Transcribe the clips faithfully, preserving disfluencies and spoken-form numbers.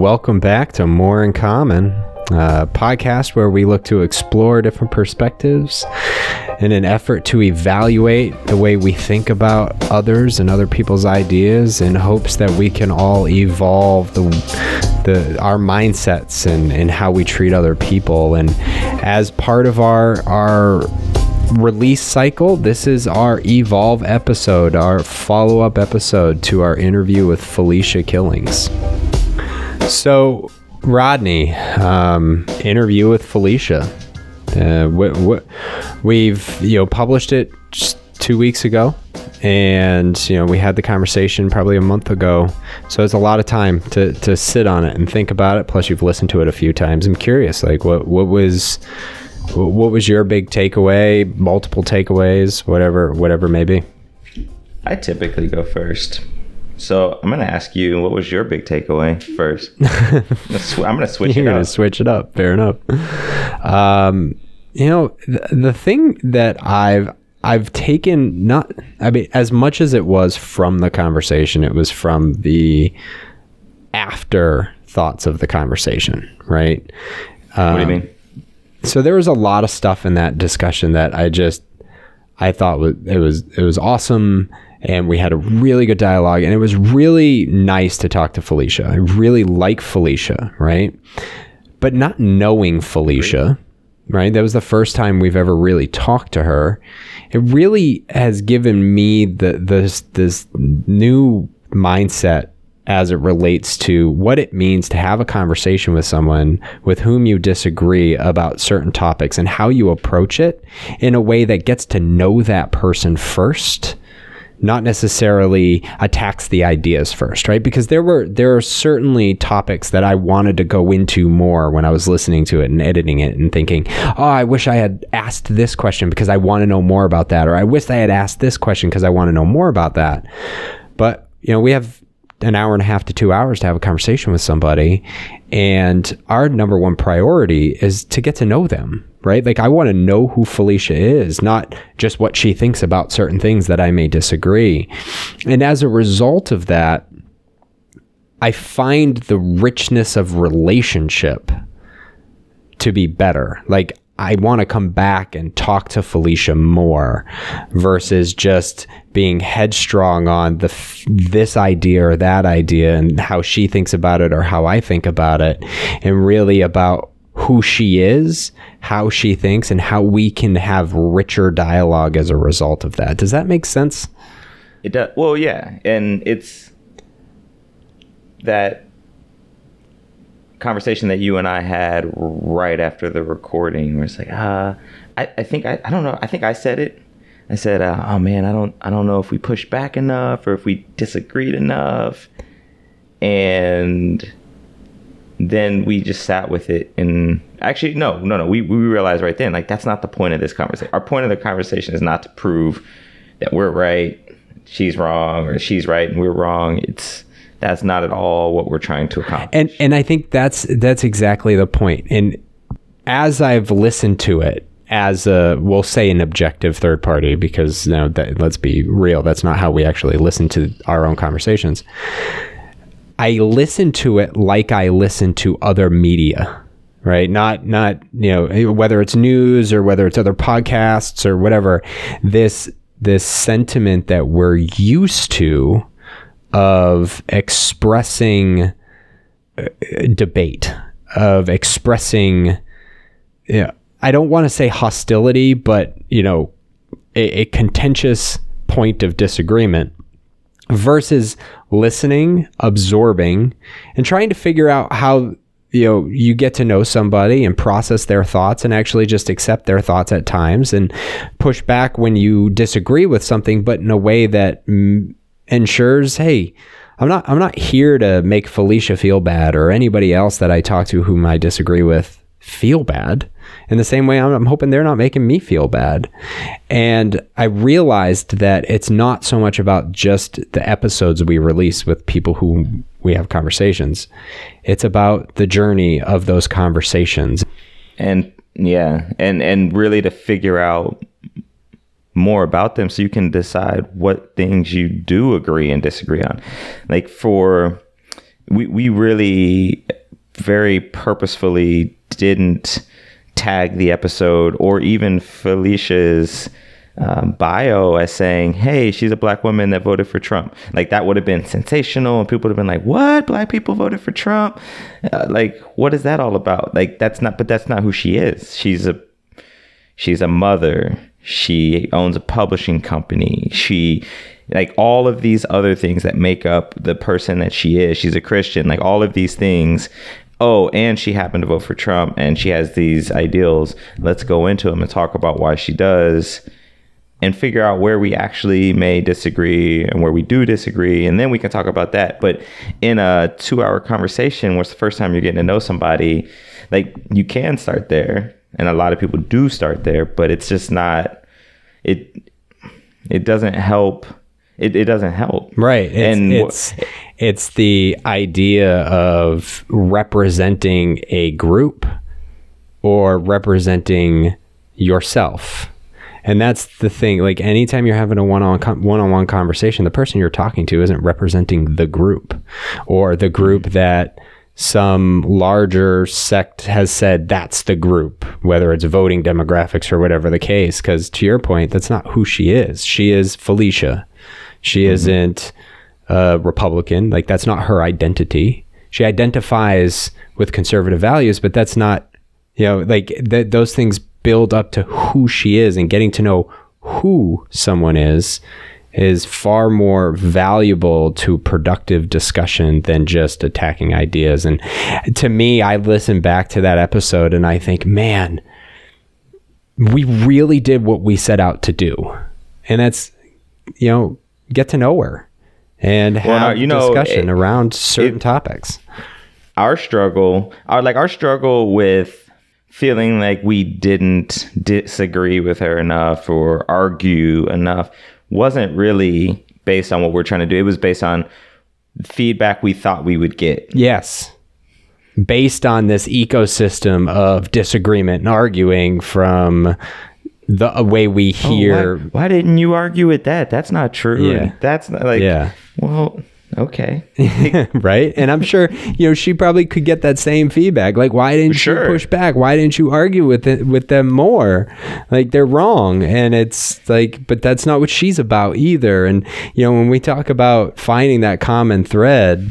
Welcome back to More in Common, a podcast where we look to explore different perspectives in an effort to evaluate the way we think about others and other people's ideas in hopes that we can all evolve the, the our mindsets and, and how we treat other people. And as part of our our release cycle, this is our Evolve episode, our follow-up episode to our interview with Felicia Killings. So, Rodney, um, interview with Felicia. Uh, wh- wh- we've you know published it just two weeks ago, and you know we had the conversation probably a month ago. So it's a lot of time to to sit on it and think about it. Plus, you've listened to it a few times. I'm curious, like what what was what was your big takeaway? Multiple takeaways, whatever whatever may be. I typically go first. So I'm going to ask you, what was your big takeaway first? I'm going to switch You're it up. You're going to switch it up. Fair enough. Um, you know, th- the thing that I've, I've taken not, I mean, as much as it was from the conversation, it was from the after thoughts of the conversation, right? Um, what do you mean? So there was a lot of stuff in that discussion that I just, I thought was, it was, it was awesome. And we had a really good dialogue, and it was really nice to talk to Felicia. I really like Felicia, right? But not knowing Felicia, right? That was the first time we've ever really talked to her. It really has given me the this this new mindset as it relates to what it means to have a conversation with someone with whom you disagree about certain topics and how you approach it in a way that gets to know that person first. Not necessarily attacks the ideas first, right? Because there were there are certainly topics that I wanted to go into more when I was listening to it and editing it and thinking, oh, I wish I had asked this question because I want to know more about that, or I wish I had asked this question because I want to know more about that. But you know, we have an hour and a half to two hours to have a conversation with somebody, and our number one priority is to get to know them, right? Like, I want to know who Felicia is, not just what she thinks about certain things that I may disagree. And as a result of that, I find the richness of relationship to be better. Like, I want to come back and talk to Felicia more versus just being headstrong on the this idea or that idea and how she thinks about it or how I think about it, and really about who she is, how she thinks, and how we can have richer dialogue as a result of that. Does that make sense? It does. Well, yeah. And it's that conversation that you and I had right after the recording where it's like, uh, I, I think, I, I don't know. I think I said it. I said, uh, oh man, I don't, I don't know if we pushed back enough or if we disagreed enough. And then we just sat with it, and actually, no, no, no. We, we realized right then, like, that's not the point of this conversation. Our point of the conversation is not to prove that we're right, she's wrong, or she's right and we're wrong. It's, that's not at all what we're trying to accomplish. And and I think that's that's exactly the point. And as I've listened to it, as a, we'll say, an objective third party, because you know, that, let's be real, that's not how we actually listen to our own conversations. I listen to it like I listen to other media, right? Not not you know whether it's news or whether it's other podcasts or whatever. This this sentiment that we're used to of expressing debate, of expressing, you know, I don't want to say hostility, but, you know, a, a contentious point of disagreement versus listening, absorbing, and trying to figure out how, you know, you get to know somebody and process their thoughts and actually just accept their thoughts at times and push back when you disagree with something, but in a way that m- ensures, hey, I'm not I'm not here to make Felicia feel bad or anybody else that I talk to whom I disagree with feel bad. In the same way, I'm, I'm hoping they're not making me feel bad. And I realized that it's not so much about just the episodes we release with people who we have conversations. It's about the journey of those conversations. And yeah, and and really to figure out more about them so you can decide what things you do agree and disagree on. Like, for we, we really very purposefully didn't tag the episode or even Felicia's um, bio as saying, hey, she's a black woman that voted for Trump. Like, that would have been sensational. And people would have been like, what? Black people voted for Trump? Uh, like, what is that all about? Like, that's not, but that's not who she is. She's a, she's a mother. She owns a publishing company. She, like, all of these other things that make up the person that she is. She's a Christian, like all of these things. Oh, and she happened to vote for Trump and she has these ideals. Let's go into them and talk about why she does and figure out where we actually may disagree and where we do disagree. And then we can talk about that. But in a two hour conversation, where it's the first time you're getting to know somebody, like, you can start there. And a lot of people do start there, but it's just not, it, it doesn't help. It, it doesn't help. Right. It's, and it's, w- it's the idea of representing a group or representing yourself. And that's the thing. Like, anytime you're having a one-on-one, one-on-one conversation, the person you're talking to isn't representing the group or the group that some larger sect has said that's the group, whether it's voting demographics or whatever the case. Because to your point, that's not who she is. She is Felicia. She mm-hmm. isn't a Republican. Like, that's not her identity. She identifies with conservative values, but that's not, you know, like th- those things build up to who she is, and getting to know who someone is is far more valuable to productive discussion than just attacking ideas. And to me, I listen back to that episode and I think, man, we really did what we set out to do. And that's, you know, get to know her and have well, you know, discussion it, around certain it, topics. Our struggle, our like our struggle with feeling like we didn't disagree with her enough or argue enough wasn't really based on what we're trying to do. It was based on feedback we thought we would get. Yes. Based on this ecosystem of disagreement and arguing from the way we hear. Oh, why, why didn't you argue with that? That's not true. Yeah. That's not like, yeah. Well, okay. Right. And I'm sure, you know, she probably could get that same feedback. Like, why didn't sure. you push back? Why didn't you argue with it, with them more? Like, they're wrong. And it's like, but that's not what she's about either. And, you know, when we talk about finding that common thread,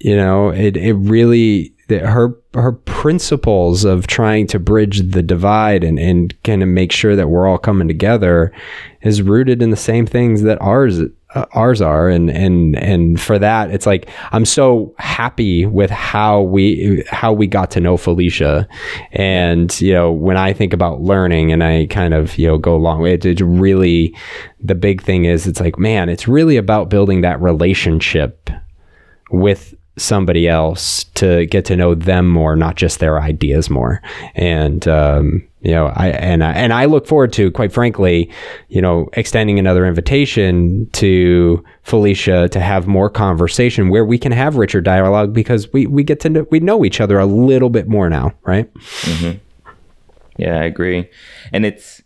you know, it, it really, her her principles of trying to bridge the divide and, and kind of make sure that we're all coming together is rooted in the same things that ours uh, ours are. And, and, and for that, it's like, I'm so happy with how we, how we got to know Felicia. And, you know, when I think about learning and I kind of, you know, go along, it, it's really, the big thing is, it's like, man, it's really about building that relationship with somebody else to get to know them more, not just their ideas more. And um you know i and i and i look forward to, quite frankly, you know, extending another invitation to Felicia to have more conversation where we can have richer dialogue, because we we get to know, we know each other a little bit more now, right? Mm-hmm. Yeah, I agree. And it's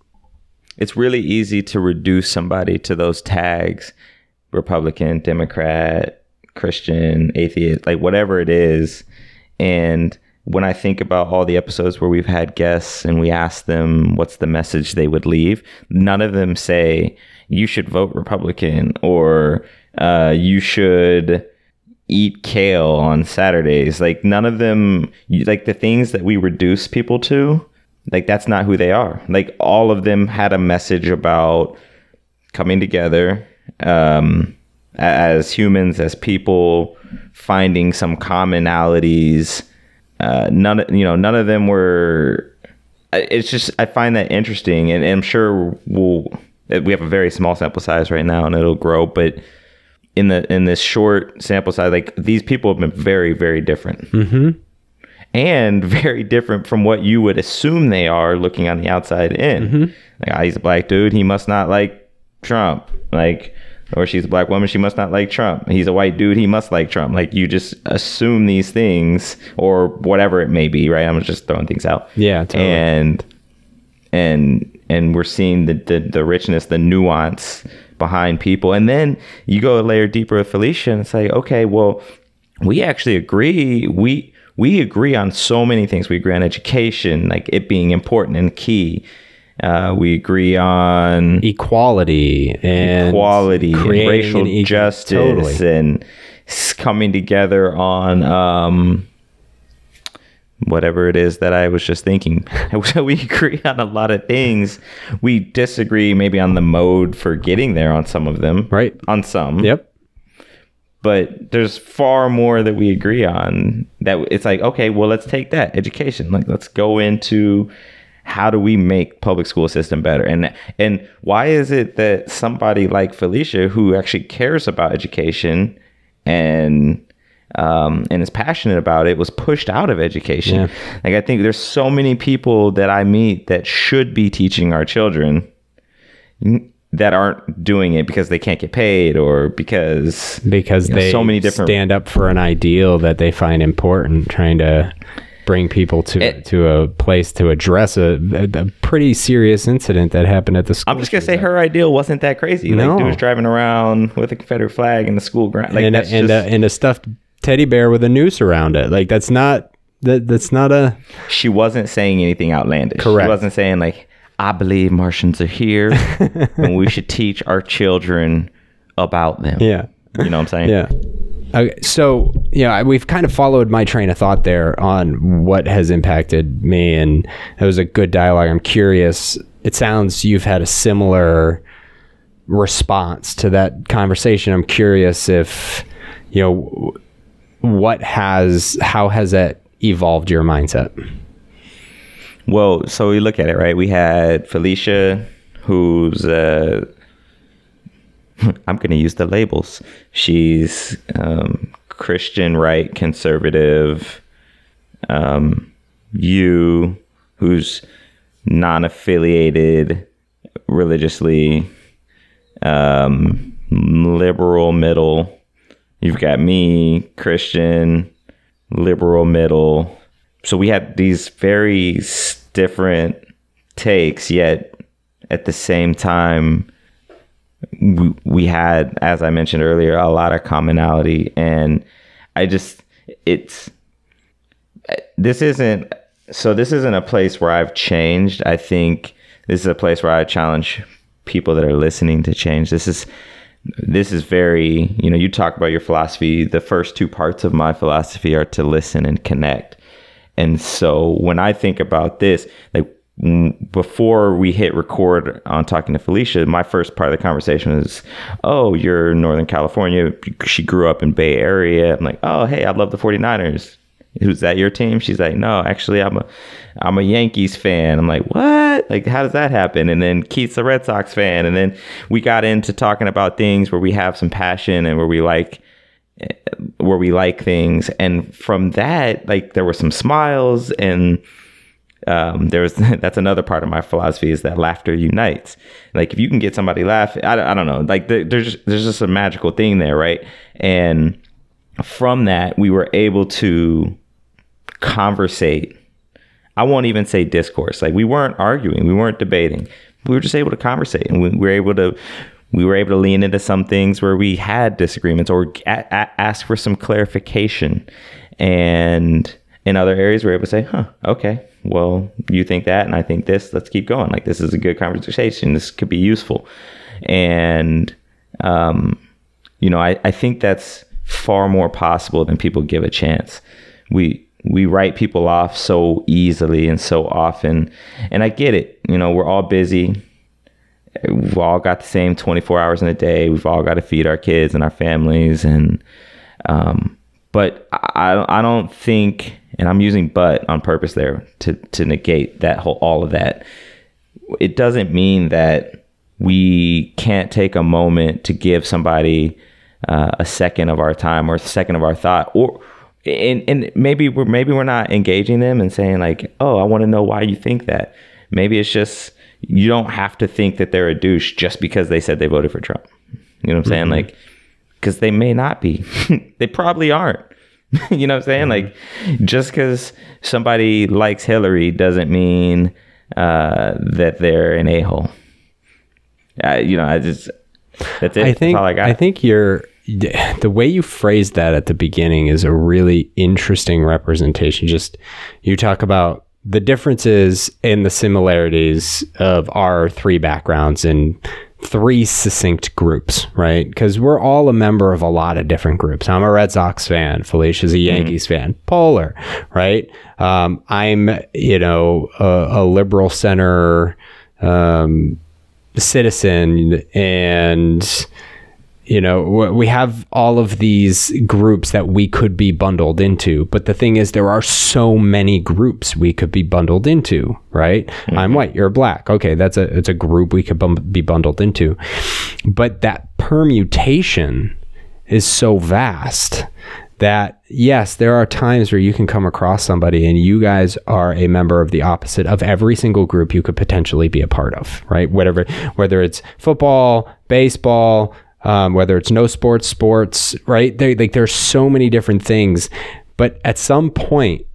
it's really easy to reduce somebody to those tags: Republican, Democrat, Christian, atheist, like whatever it is. And when I think about all the episodes where we've had guests and we ask them what's the message they would leave, none of them say you should vote Republican or uh, you should eat kale on Saturdays. Like, none of them, like the things that we reduce people to, like, that's not who they are. Like, all of them had a message about coming together, um, as humans, as people, finding some commonalities. Uh, none, you know, none of them were. It's just, I find that interesting, and, and I'm sure we'll. We have a very small sample size right now, and it'll grow. But in the in this short sample size, like, these people have been very, very different, mm-hmm. and very different from what you would assume they are looking on the outside in. Mm-hmm. Like, oh, he's a black dude, he must not like Trump. Like. Or she's a black woman, she must not like Trump. He's a white dude, he must like Trump. Like, you just assume these things, or whatever it may be, right? I'm just throwing things out. Yeah, totally. And and and we're seeing the, the the richness, the nuance behind people. And then you go a layer deeper with Felicia, and it's like, okay, well, we actually agree. We we agree on so many things. We agree on education, like it being important and key. Uh, we agree on equality and equality and racial an e- justice totally. And coming together on um, whatever it is that I was just thinking. We agree on a lot of things. We disagree maybe on the mode for getting there on some of them. Right. On some. Yep. But there's far more that we agree on that it's like, okay, well, let's take that education. Like, let's go into... how do we make public school system better? And and why is it that somebody like Felicia, who actually cares about education and um, and is passionate about it, was pushed out of education? Yeah. Like, I think there's so many people that I meet that should be teaching our children that aren't doing it because they can't get paid or because because you know, they so many different stand up for an ideal that they find important, trying to bring people to it, to a place to address a, a, a pretty serious incident that happened at the school. I'm just gonna say that. Her ideal wasn't that crazy. No. Like, dude was driving around with a Confederate flag in the school ground, like, and, that's and, just, a, and a stuffed teddy bear with a noose around it. Like, that's not that that's not a. She wasn't saying anything outlandish. Correct. She wasn't saying like, I believe Martians are here and we should teach our children about them. Yeah, you know what I'm saying. Yeah. Okay, so, you know, we've kind of followed my train of thought there on what has impacted me, and it was a good dialogue. I'm curious. It sounds you've had a similar response to that conversation. I'm curious if, you know, what has, how has that evolved your mindset? Well, so we look at it, right? We had Felicia, who's uh I'm going to use the labels. She's um, Christian, right, conservative. Um, you, who's non-affiliated, religiously, um, liberal, middle. You've got me, Christian, liberal, middle. So we had these very different takes, yet at the same time, we had, as I mentioned earlier, a lot of commonality. And I just, it's, this isn't, so this isn't a place where I've changed. I think this is a place where I challenge people that are listening to change. This is, this is very, you know, you talk about your philosophy. The first two parts of my philosophy are to listen and connect. And so when I think about this, like, before we hit record on talking to Felicia, my first part of the conversation is, oh, you're Northern California. She grew up in Bay Area. I'm like, oh, hey, I love the forty-niners. Who's that your team? She's like, no, actually, I'm a, I'm a Yankees fan. I'm like, what? Like, how does that happen? And then Keith's a Red Sox fan. And then we got into talking about things where we have some passion and where we like, where we like things. And from that, like, there were some smiles and, Um, there's that's another part of my philosophy is that laughter unites. Like, if you can get somebody laughing, I, I don't know, like there, there's there's just a magical thing there, right? And from that, we were able to conversate. I won't even say discourse. Like, we weren't arguing, we weren't debating. We were just able to conversate, and we, we were able to we were able to lean into some things where we had disagreements or a- a- ask for some clarification. And in other areas, we're able to say, huh, okay, well, you think that, and I think this, let's keep going. Like, this is a good conversation. This could be useful. And, um, you know, I, I think that's far more possible than people give a chance. We we write people off so easily and so often. And I get it. You know, we're all busy. We've all got the same twenty-four hours in a day. We've all got to feed our kids and our families. And, um, but I, I don't think... and I'm using but on purpose there to, to negate that whole, all of that. It doesn't mean that we can't take a moment to give somebody uh, a second of our time or a second of our thought, or, and, and maybe we're, maybe we're not engaging them and saying like, oh, I want to know why you think that. Maybe it's just, you don't have to think that they're a douche just because they said they voted for Trump. You know what I'm saying? Mm-hmm. Like, 'cause they may not be, they probably aren't. You know what I'm saying? Mm-hmm. Like, just because somebody likes Hillary doesn't mean uh, that they're an a-hole. Uh, you know, I just, that's it. I think, that's all I got. I think you're, the way you phrased that at the beginning is a really interesting representation. Just you talk about the differences and the similarities of our three backgrounds in three succinct groups, right? Because we're all a member of a lot of different groups. I'm a Red Sox fan. Felicia's a Yankees mm-hmm. fan. Polar, right? Um, I'm, you know, a, a liberal center um, citizen, and you know, we have all of these groups that we could be bundled into. But the thing is, there are so many groups we could be bundled into, right? Mm-hmm. I'm white, you're black. Okay, that's a it's a group we could bum- be bundled into. But that permutation is so vast that, yes, there are times where you can come across somebody and you guys are a member of the opposite of every single group you could potentially be a part of, right? Whatever, whether it's football, baseball, Um, whether it's no sports, sports, right? They, like, there's so many different things. But at some point,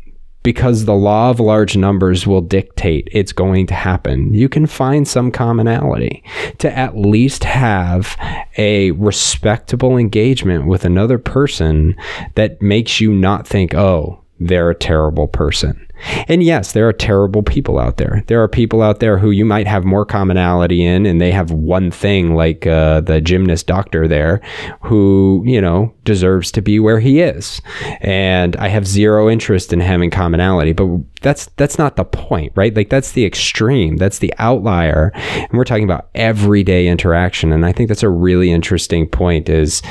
because the law of large numbers will dictate it's going to happen, you can find some commonality to at least have a respectable engagement with another person that makes you not think, oh, they're a terrible person. And yes, there are terrible people out there. There are people out there who you might have more commonality in, and they have one thing, like uh, the gymnast doctor there, who, you know, deserves to be where he is. And I have zero interest in having commonality, but that's that's not the point, right? Like, that's the extreme. That's the outlier. And we're talking about everyday interaction. And I think that's a really interesting point, is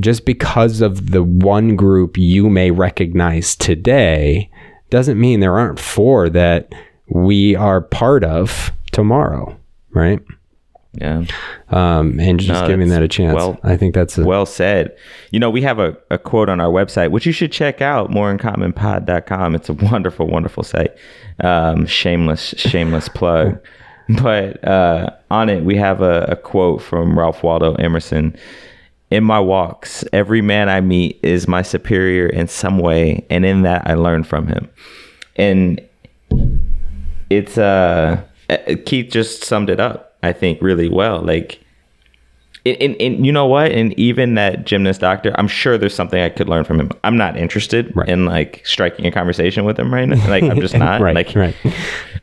just because of the one group you may recognize today doesn't mean there aren't four that we are part of tomorrow, right? Yeah. Um, and just no, giving that a chance. Well, I think that's a, well said. You know, we have a, a quote on our website, which you should check out, more in common pod dot com. It's a wonderful, wonderful site. Um, shameless, shameless plug. But uh, on it, we have a, a quote from Ralph Waldo Emerson. In my walks, every man I meet is my superior in some way, and in that I learn from him. And it's uh, Keith just summed it up, I think, really well. Like, and, and you know what? And even that gymnast doctor, I'm sure there's something I could learn from him. I'm not interested right. in like striking a conversation with him right now. Like, I'm just not. right, like, right.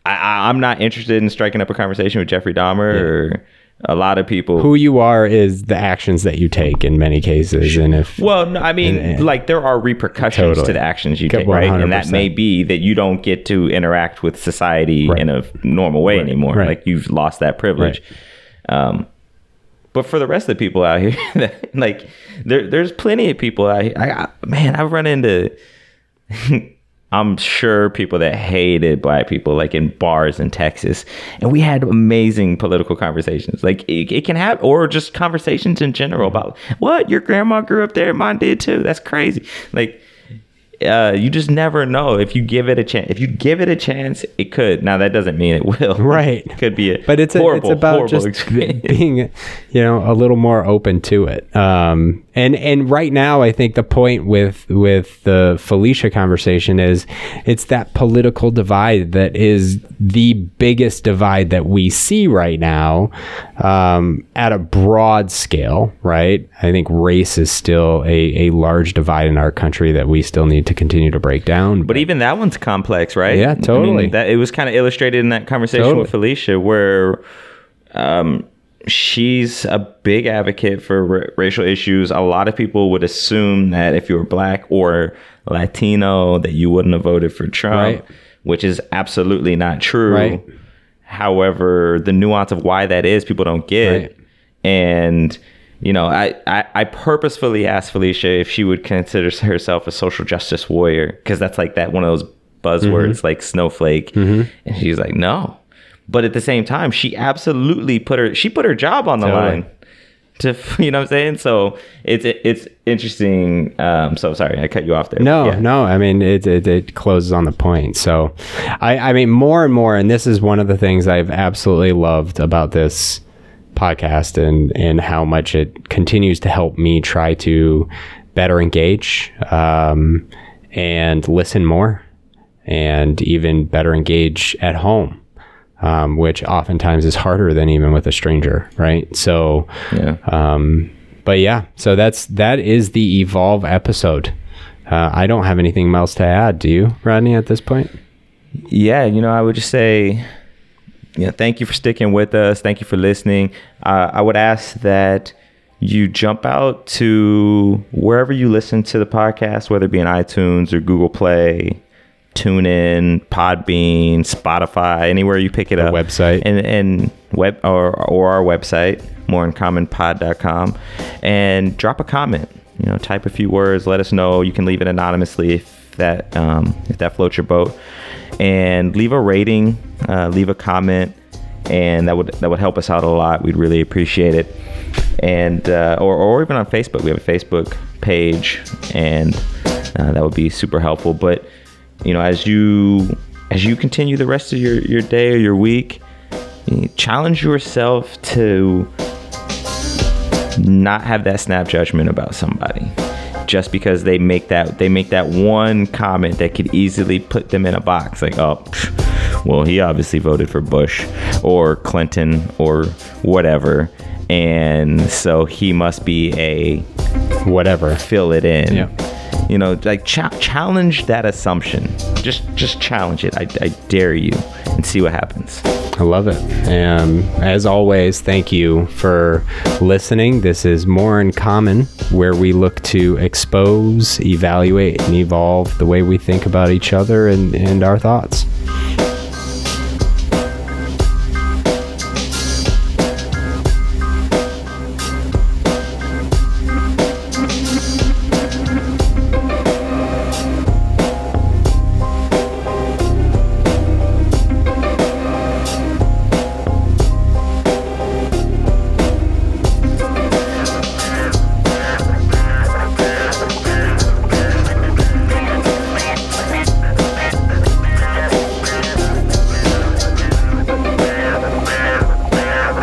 I, I'm not interested in striking up a conversation with Jeffrey Dahmer yeah. or. A lot of people. Who you are is the actions that you take in many cases. And if well, no, I mean, and, and, like, there are repercussions totally. to the actions you take, right? one hundred percent. And that may be that you don't get to interact with society right. in a normal way right. anymore. Right. Like, you've lost that privilege. Right. Um, but for the rest of the people out here, like, there, there's plenty of people out here. I, I, man, I've run into, I'm sure, people that hated black people, like, in bars in Texas. And we had amazing political conversations. Like, it, it can happen, or just conversations in general about, what, your grandma grew up there, mine did too. That's crazy. Like, uh, you just never know if you give it a chance. If you give it a chance, it could. Now, that doesn't mean it will. Right. It could be a but it's horrible, a, it's about horrible just experience. Being, you know, a little more open to it. Um, and and right now, I think the point with with the Felicia conversation is it's that political divide that is the biggest divide that we see right now um, at a broad scale, right? I think race is still a, a large divide in our country that we still need to continue to break down. But, but even that one's complex, right? Yeah, totally. I mean, that, it was kind of illustrated in that conversation totally. with Felicia, where um, she's a big advocate for r- racial issues. A lot of people would assume that if you were black or Latino, that you wouldn't have voted for Trump, right. which is absolutely not true. Right. However, the nuance of why that is, people don't get. Right. And you know, I, I, I purposefully asked Felicia if she would consider herself a social justice warrior, because that's like that one of those buzzwords, mm-hmm. like snowflake. Mm-hmm. And she's like, no. But at the same time, she absolutely put her she put her job on the totally. line. To, you know what I'm saying? So it's it's interesting. Um, so sorry, I cut you off there. No, yeah. no. I mean, it, it it closes on the point. So I, I mean, more and more, and this is one of the things I've absolutely loved about this podcast and and how much it continues to help me try to better engage um and listen more, and even better engage at home, um which oftentimes is harder than even with a stranger, right? So yeah. um But yeah, so that's that is the Evolve episode. Uh, I don't have anything else to add. Do you, Rodney, at this point? Yeah, you know, I would just say, you know, thank you for sticking with us. Thank you for listening. Uh, I would ask that you jump out to wherever you listen to the podcast, whether it be in iTunes or Google Play, TuneIn, Podbean, Spotify, anywhere you pick it up. Our website. And, and web or, or our website, more in common pod dot com, and drop a comment. You know, type a few words, let us know. You can leave it anonymously if that um, if that floats your boat, and leave a rating, uh, leave a comment, and that would that would help us out a lot. We'd really appreciate it. And uh, or or even on Facebook, we have a Facebook page, and uh, that would be super helpful. But you know, as you as you continue the rest of your your day or your week, you challenge yourself to not have that snap judgment about somebody just because they make that they make that one comment that could easily put them in a box, like, oh, well, he obviously voted for Bush or Clinton or whatever, and so he must be a whatever, fill it in. Yeah. You know, like ch- challenge that assumption. Just just challenge it. I, I dare you, and see what happens. I love it. Um, as always, thank you for listening. This is More in Common, where we look to expose, evaluate, and evolve the way we think about each other and, and our thoughts.